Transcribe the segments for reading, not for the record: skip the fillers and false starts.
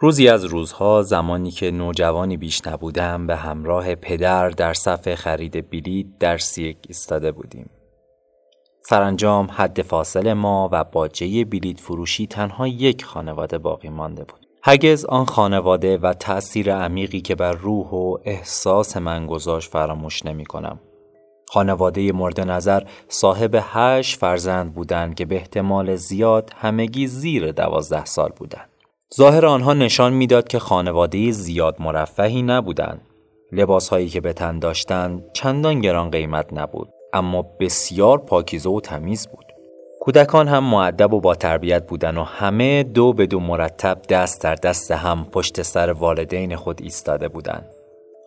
روزی از روزها، زمانی که نوجوانی بیش نبودم، به همراه پدر در صف خرید بلیط در سیرک ایستاده بودیم. سرانجام حد فاصله ما و باجه بلیط فروشی تنها یک خانواده باقی مانده بود. هرگز آن خانواده و تأثیر عمیقی که بر روح و احساس من گذاشت فراموش نمی کنم. خانواده مورد نظر صاحب 8 فرزند بودند که به احتمال زیاد همگی زیر 12 سال بودند. ظاهر آنها نشان میداد که خانواده زیاد مرفهی نبودند. لباسهایی که به تن داشتند چندان گران قیمت نبود، اما بسیار پاکیزه و تمیز بود. کودکان هم مؤدب و با تربیت بودند و همه دو به دو مرتب دست در دست هم پشت سر والدین خود ایستاده بودند.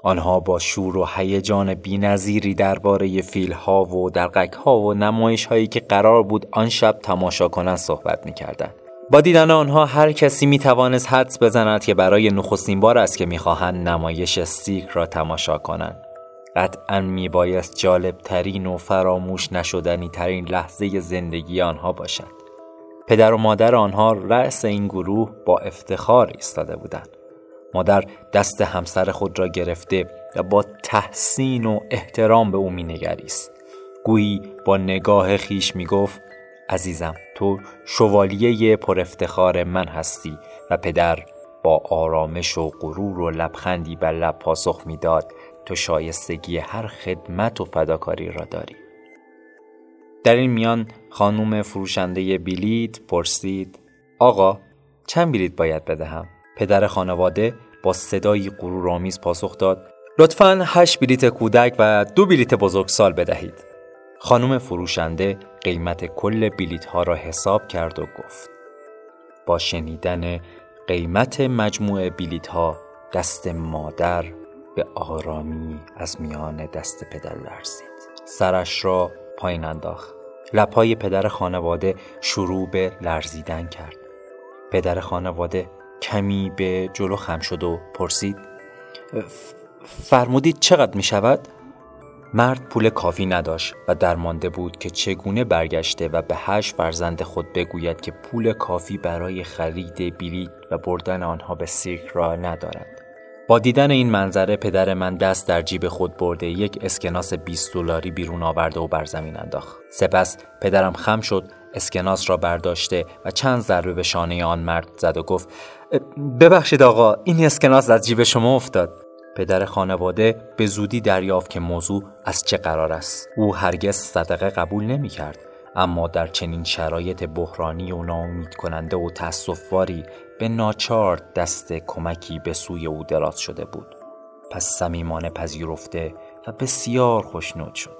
آنها با شور و هیجان بی‌نظیری درباره فیل‌ها و دلقک‌ها و نمایش‌هایی که قرار بود آن شب تماشا کنند صحبت می‌کردند. با دیدن آنها هر کسی می‌توانست حدس بزند که برای نخستین بار است که می‌خواهند نمایش سیرک را تماشا کنند. قطعاً میبایست جالبترین و فراموش نشدنی ترین لحظه زندگی آنها باشد. پدر و مادر آنها رأس این گروه با افتخار ایستاده بودند. مادر دست همسر خود را گرفته و با تحسین و احترام به او مینگریست. گویی با نگاه خیش میگفت: عزیزم، تو شوالیه پر افتخار من هستی. و پدر با آرامش و غرور و لبخندی بر لب پاسخ میداد: تو شایستگی هر خدمت و فداکاری را داری. در این میان خانم فروشنده بلیط پرسید: آقا، چند بلیط باید بدهم؟ پدر خانواده با صدایی غرورآمیز پاسخ داد: لطفاً 8 بلیط کودک و 2 بلیط بزرگسال بدهید. خانم فروشنده قیمت کل بلیط‌ها را حساب کرد و گفت: با شنیدن قیمت مجموع بلیط‌ها دست مادر به آرامی از میان دست پدر لرزید. سرش را پایین انداخت. لب‌های پدر خانواده شروع به لرزیدن کرد. پدر خانواده کمی به جلو خم شد و پرسید: فرمودید چقدر می شود؟ مرد پول کافی نداشت و درمانده بود که چگونه برگشته و به 8 فرزند خود بگوید که پول کافی برای خرید بلیط و بردن آنها به سیرک را ندارد. با دیدن این منظره پدر من دست در جیب خود برده یک اسکناس 20 دلاری بیرون آورد و بر زمین انداخت. سپس پدرم خم شد، اسکناس را برداشته و چند ضربه به شانه آن مرد زد و گفت: ببخشید آقا، این اسکناس از جیب شما افتاد. پدر خانواده به زودی دریافت که موضوع از چه قرار است. او هرگز صدقه قبول نمی کرد، اما در چنین شرایط بحرانی و ناامید کننده و تأسف‌باری به ناچار دست کمکی به سوی او دراز شده بود. پس صمیمانه پذیرفته و بسیار خوشنود شد.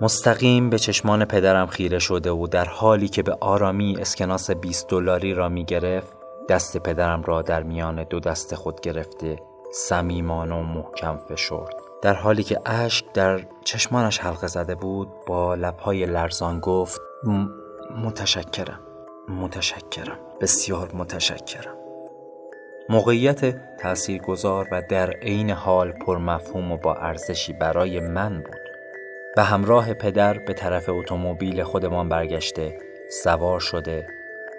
مستقیم به چشمان پدرم خیره شده و در حالی که به آرامی اسکناس 20 دلاری را می گرفت، دست پدرم را در میان دو دست خود گرفته صمیمانه و محکم فشرد. در حالی که اشک در چشمانش حلقه زده بود، با لب‌های لرزان گفت: متشکرم، بسیار متشکرم. موقعیت تاثیرگذار و در عین حال پرمفهوم و با ارزشی برای من بود. به همراه پدر به طرف اتومبیل خودمان برگشته، سوار شده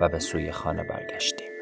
و به سوی خانه برگشتیم.